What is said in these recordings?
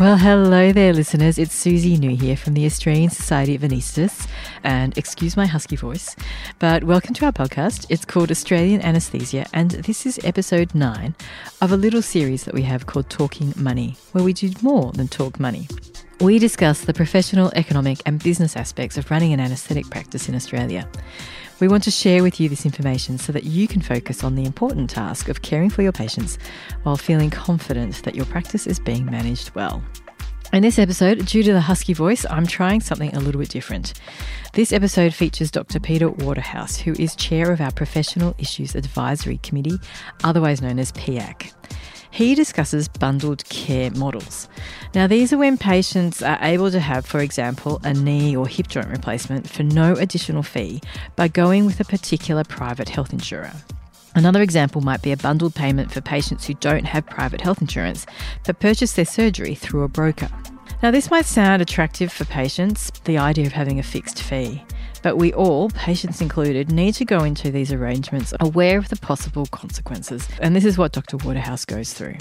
Well, hello there, listeners. It's Susie New here from the Australian Society of Anesthetists, and excuse my husky voice, but welcome to our podcast. It's called Australian Anesthesia, and this is episode 9 of a little series that we have called Talking Money, where we do more than talk money. We discuss the professional, economic and business aspects of running an anaesthetic practice in Australia. We want to share with you this information so that you can focus on the important task of caring for your patients while feeling confident that your practice is being managed well. In this episode, due to the husky voice, I'm trying something a little bit different. This episode features Dr. Peter Waterhouse, who is chair of our Professional Issues Advisory Committee, otherwise known as PIAC. He discusses bundled care models. Now, these are when patients are able to have, for example, a knee or hip joint replacement for no additional fee by going with a particular private health insurer. Another example might be a bundled payment for patients who don't have private health insurance but purchase their surgery through a broker. Now, this might sound attractive for patients, the idea of having a fixed fee. But we all, patients included, need to go into these arrangements aware of the possible consequences. And this is what Dr. Waterhouse goes through.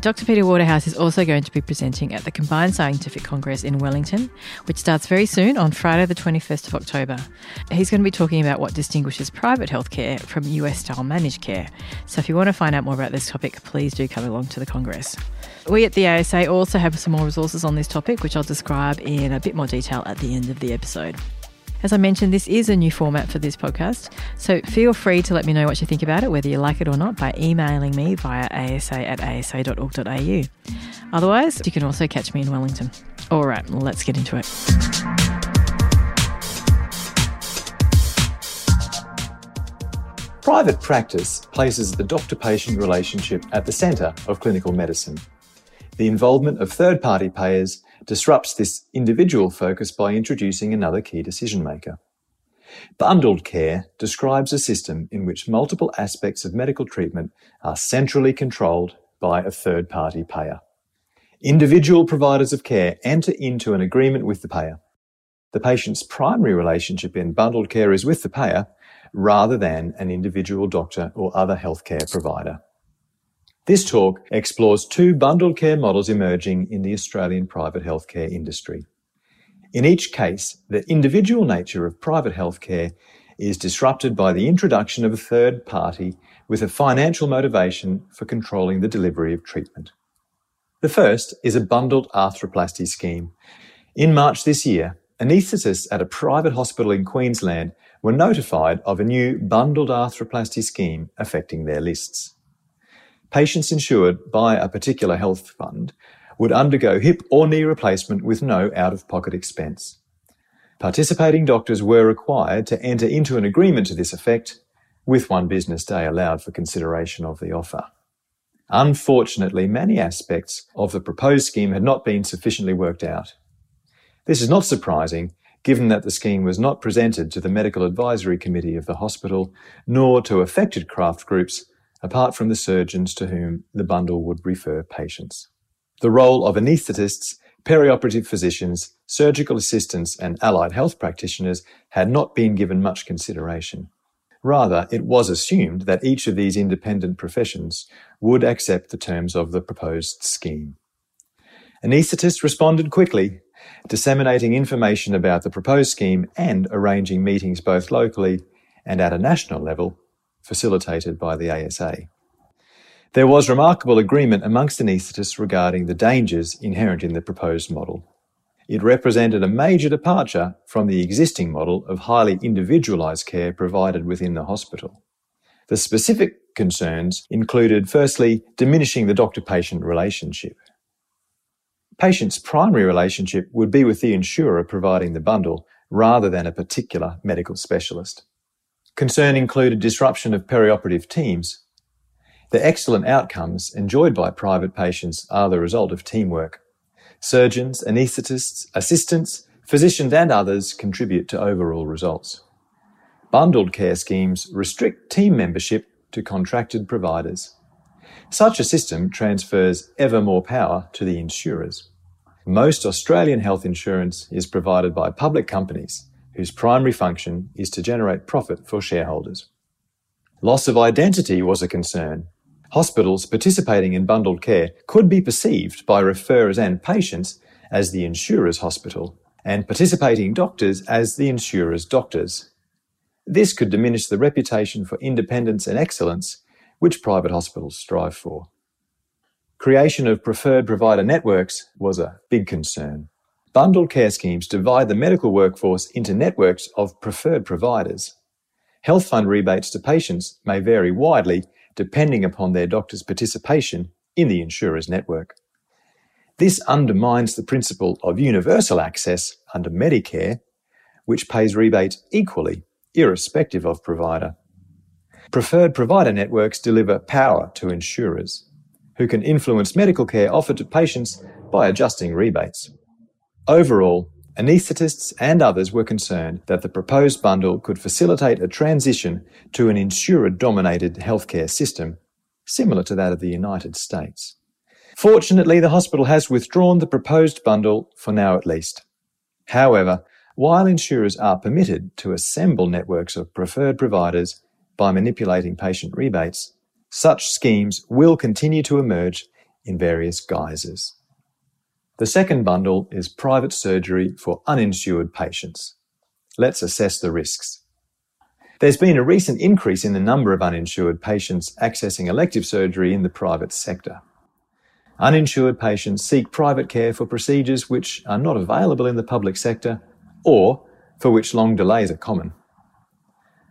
Dr. Peter Waterhouse is also going to be presenting at the Combined Scientific Congress in Wellington, which starts very soon on Friday the 21st of October. He's going to be talking about what distinguishes private healthcare from US-style managed care. So if you want to find out more about this topic, please do come along to the Congress. We at the ASA also have some more resources on this topic, which I'll describe in a bit more detail at the end of the episode. As I mentioned, this is a new format for this podcast, so feel free to let me know what you think about it, whether you like it or not, by emailing me via asa@asa.org.au. Otherwise, you can also catch me in Wellington. All right, let's get into it. Private practice places the doctor-patient relationship at the centre of clinical medicine. The involvement of third-party payers disrupts this individual focus by introducing another key decision-maker. Bundled care describes a system in which multiple aspects of medical treatment are centrally controlled by a third-party payer. Individual providers of care enter into an agreement with the payer. The patient's primary relationship in bundled care is with the payer rather than an individual doctor or other healthcare provider. This talk explores two bundled care models emerging in the Australian private healthcare industry. In each case, the individual nature of private healthcare is disrupted by the introduction of a third party with a financial motivation for controlling the delivery of treatment. The first is a bundled arthroplasty scheme. In March this year, anaesthetists at a private hospital in Queensland were notified of a new bundled arthroplasty scheme affecting their lists. Patients insured by a particular health fund would undergo hip or knee replacement with no out-of-pocket expense. Participating doctors were required to enter into an agreement to this effect, with one business day allowed for consideration of the offer. Unfortunately, many aspects of the proposed scheme had not been sufficiently worked out. This is not surprising, given that the scheme was not presented to the Medical Advisory Committee of the hospital, nor to affected craft groups, apart from the surgeons to whom the bundle would refer patients. The role of anaesthetists, perioperative physicians, surgical assistants and allied health practitioners had not been given much consideration. Rather, it was assumed that each of these independent professions would accept the terms of the proposed scheme. Anaesthetists responded quickly, disseminating information about the proposed scheme and arranging meetings both locally and at a national level, facilitated by the ASA. There was remarkable agreement amongst anaesthetists regarding the dangers inherent in the proposed model. It represented a major departure from the existing model of highly individualised care provided within the hospital. The specific concerns included, firstly, diminishing the doctor-patient relationship. Patients' primary relationship would be with the insurer providing the bundle rather than a particular medical specialist. Concern included disruption of perioperative teams. The excellent outcomes enjoyed by private patients are the result of teamwork. Surgeons, anaesthetists, assistants, physicians and others contribute to overall results. Bundled care schemes restrict team membership to contracted providers. Such a system transfers ever more power to the insurers. Most Australian health insurance is provided by public companies, whose primary function is to generate profit for shareholders. Loss of identity was a concern. hospitals participating in bundled care could be perceived by referrers and patients as the insurer's hospital, and participating doctors as the insurer's doctors. This could diminish the reputation for independence and excellence which private hospitals strive for. Creation of preferred provider networks was a big concern. Bundled care schemes divide the medical workforce into networks of preferred providers. Health fund rebates to patients may vary widely depending upon their doctor's participation in the insurer's network. This undermines the principle of universal access under Medicare, which pays rebates equally, irrespective of provider. Preferred provider networks deliver power to insurers, who can influence medical care offered to patients by adjusting rebates. Overall, anaesthetists and others were concerned that the proposed bundle could facilitate a transition to an insurer-dominated healthcare system, similar to that of the United States. Fortunately, the hospital has withdrawn the proposed bundle, for now at least. However, while insurers are permitted to assemble networks of preferred providers by manipulating patient rebates, such schemes will continue to emerge in various guises. The second bundle is private surgery for uninsured patients. Let's assess the risks. There's been a recent increase in the number of uninsured patients accessing elective surgery in the private sector. Uninsured patients seek private care for procedures which are not available in the public sector or for which long delays are common.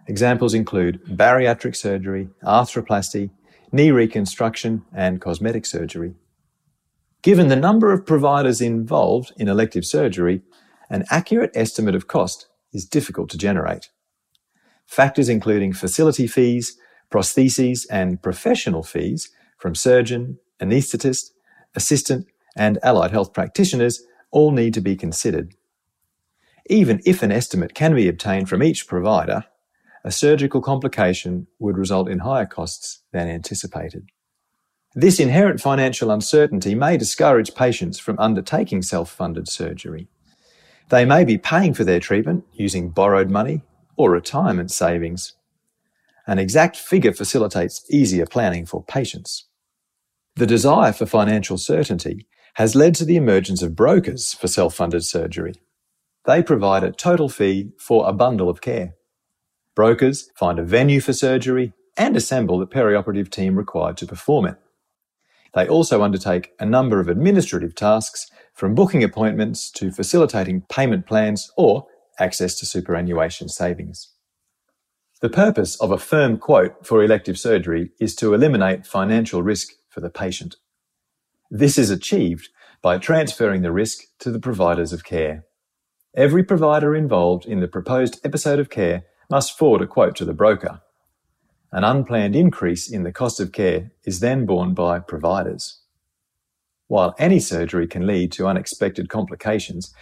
Examples include bariatric surgery, arthroplasty, knee reconstruction, and cosmetic surgery. Given the number of providers involved in elective surgery, an accurate estimate of cost is difficult to generate. Factors including facility fees, prostheses, and professional fees from surgeon, anaesthetist, assistant, and allied health practitioners all need to be considered. Even if an estimate can be obtained from each provider, a surgical complication would result in higher costs than anticipated. This inherent financial uncertainty may discourage patients from undertaking self-funded surgery. They may be paying for their treatment using borrowed money or retirement savings. An exact figure facilitates easier planning for patients. The desire for financial certainty has led to the emergence of brokers for self-funded surgery. They provide a total fee for a bundle of care. Brokers find a venue for surgery and assemble the perioperative team required to perform it. They also undertake a number of administrative tasks, from booking appointments to facilitating payment plans or access to superannuation savings. The purpose of a firm quote for elective surgery is to eliminate financial risk for the patient. This is achieved by transferring the risk to the providers of care. Every provider involved in the proposed episode of care must forward a quote to the broker. An unplanned increase in the cost of care is then borne by providers. While any surgery can lead to unexpected complications,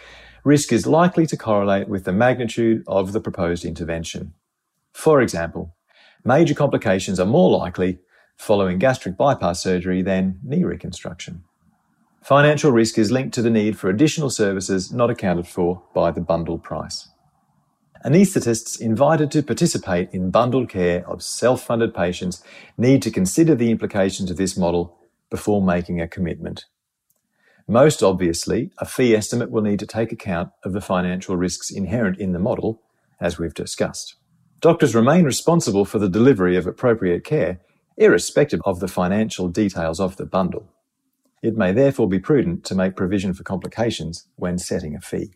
risk is likely to correlate with the magnitude of the proposed intervention. For example, major complications are more likely following gastric bypass surgery than knee reconstruction. Financial risk is linked to the need for additional services not accounted for by the bundle price. Anaesthetists invited to participate in bundled care of self-funded patients need to consider the implications of this model before making a commitment. Most obviously, a fee estimate will need to take account of the financial risks inherent in the model, as we've discussed. Doctors remain responsible for the delivery of appropriate care, irrespective of the financial details of the bundle. It may therefore be prudent to make provision for complications when setting a fee.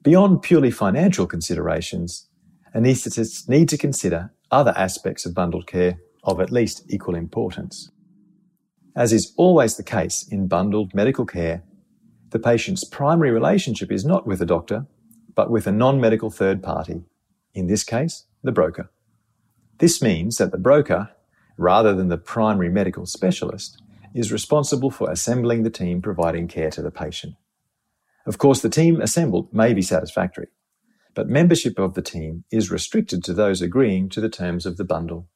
Beyond purely financial considerations, anaesthetists need to consider other aspects of bundled care of at least equal importance. As is always the case in bundled medical care, the patient's primary relationship is not with a doctor, but with a non-medical third party, in this case, the broker. This means that the broker, rather than the primary medical specialist, is responsible for assembling the team providing care to the patient. Of course, the team assembled may be satisfactory, but membership of the team is restricted to those agreeing to the terms of the bundle.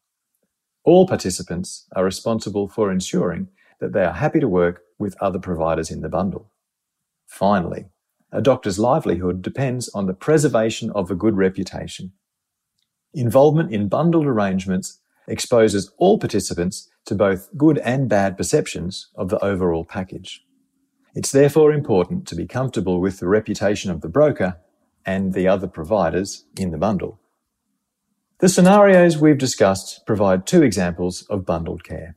All participants are responsible for ensuring that they are happy to work with other providers in the bundle. Finally, a doctor's livelihood depends on the preservation of a good reputation. Involvement in bundled arrangements exposes all participants to both good and bad perceptions of the overall package. It's therefore important to be comfortable with the reputation of the broker and the other providers in the bundle. The scenarios we've discussed provide two examples of bundled care.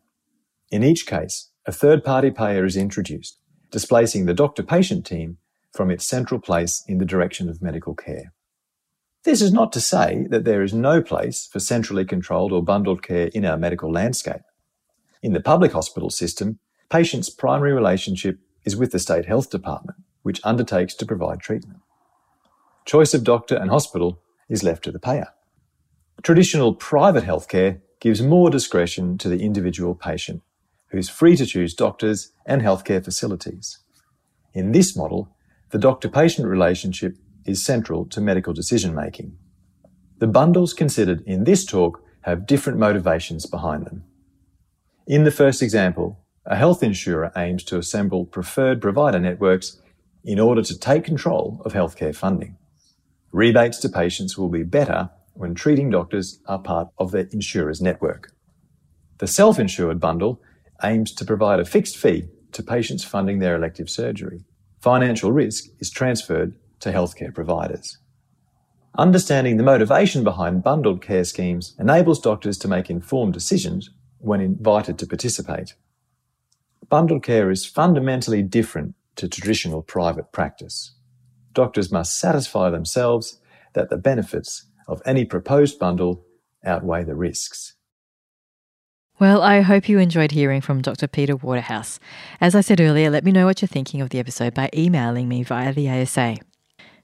In each case, a third-party payer is introduced, displacing the doctor-patient team from its central place in the direction of medical care. This is not to say that there is no place for centrally controlled or bundled care in our medical landscape. In the public hospital system, patients' primary relationship is with the state health department, which undertakes to provide treatment. Choice of doctor and hospital is left to the payer. Traditional private healthcare gives more discretion to the individual patient, who is free to choose doctors and healthcare facilities. In this model, the doctor-patient relationship is central to medical decision-making. The bundles considered in this talk have different motivations behind them. In the first example, a health insurer aims to assemble preferred provider networks in order to take control of healthcare funding. Rebates to patients will be better when treating doctors are part of their insurer's network. The self-insured bundle aims to provide a fixed fee to patients funding their elective surgery. Financial risk is transferred to healthcare providers. Understanding the motivation behind bundled care schemes enables doctors to make informed decisions when invited to participate. Bundled care is fundamentally different to traditional private practice. Doctors must satisfy themselves that the benefits of any proposed bundle outweigh the risks. Well, I hope you enjoyed hearing from Dr. Peter Waterhouse. As I said earlier, let me know what you're thinking of the episode by emailing me via the ASA.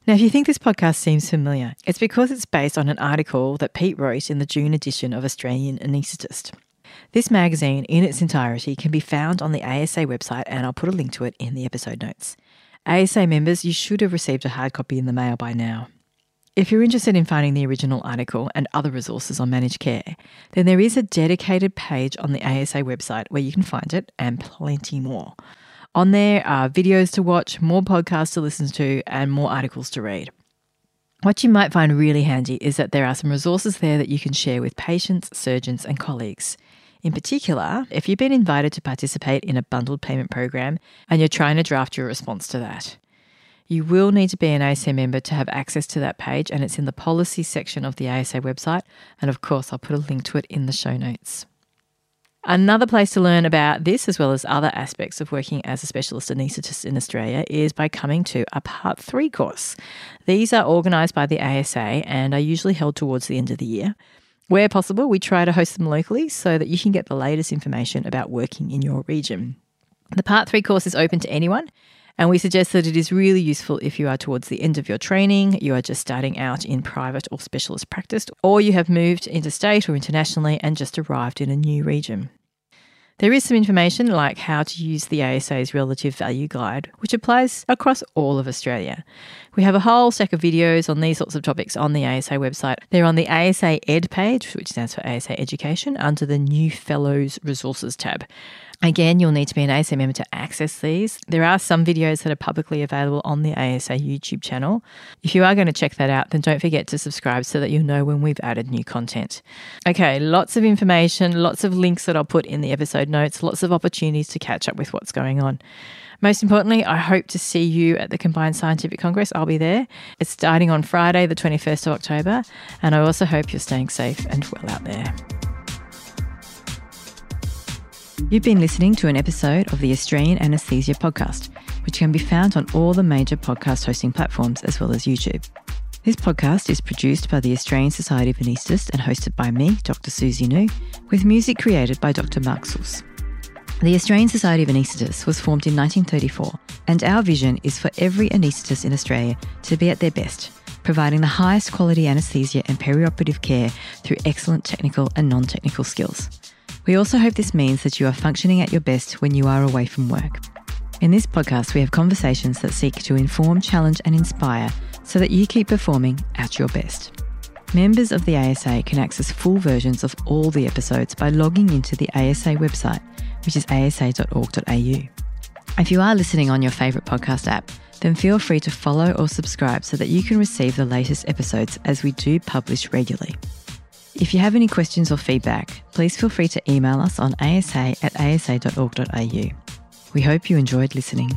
Now, if you think this podcast seems familiar, it's because it's based on an article that Pete wrote in the June edition of Australian Anaesthetist. This magazine in its entirety can be found on the ASA website, and I'll put a link to it in the episode notes. ASA members, you should have received a hard copy in the mail by now. If you're interested in finding the original article and other resources on managed care, then there is a dedicated page on the ASA website where you can find it and plenty more. On there are videos to watch, more podcasts to listen to, and more articles to read. What you might find really handy is that there are some resources there that you can share with patients, surgeons, and colleagues. In particular, if you've been invited to participate in a bundled payment program and you're trying to draft your response to that. You will need to be an ASA member to have access to that page, and it's in the policy section of the ASA website. And of course, I'll put a link to it in the show notes. Another place to learn about this, as well as other aspects of working as a specialist anaesthetist in Australia, is by coming to a Part 3 course. These are organised by the ASA and are usually held towards the end of the year. Where possible, we try to host them locally so that you can get the latest information about working in your region. The Part 3 course is open to anyone, and we suggest that it is really useful if you are towards the end of your training, you are just starting out in private or specialist practice, or you have moved interstate or internationally and just arrived in a new region. There is some information like how to use the ASA's Relative Value Guide, which applies across all of Australia. We have a whole stack of videos on these sorts of topics on the ASA website. They're on the ASA Ed page, which stands for ASA Education, under the New Fellows Resources tab. Again, you'll need to be an ASA member to access these. There are some videos that are publicly available on the ASA YouTube channel. If you are going to check that out, then don't forget to subscribe so that you'll know when we've added new content. Okay, lots of information, lots of links that I'll put in the episode notes, lots of opportunities to catch up with what's going on. Most importantly, I hope to see you at the Combined Scientific Congress. I'll be there. It's starting on Friday, the 21st of October, and I also hope you're staying safe and well out there. You've been listening to an episode of the Australian Anaesthesia Podcast, which can be found on all the major podcast hosting platforms as well as YouTube. This podcast is produced by the Australian Society of Anesthetists and hosted by me, Dr. Susie New, with music created by Dr. Mark Sous. The Australian Society of Anesthetists was formed in 1934, and our vision is for every anaesthetist in Australia to be at their best, providing the highest quality anaesthesia and perioperative care through excellent technical and non-technical skills. We also hope this means that you are functioning at your best when you are away from work. In this podcast, we have conversations that seek to inform, challenge and inspire so that you keep performing at your best. Members of the ASA can access full versions of all the episodes by logging into the ASA website, which is asa.org.au. If you are listening on your favourite podcast app, then feel free to follow or subscribe so that you can receive the latest episodes as we do publish regularly. If you have any questions or feedback, please feel free to email us on asa@asa.org.au. We hope you enjoyed listening.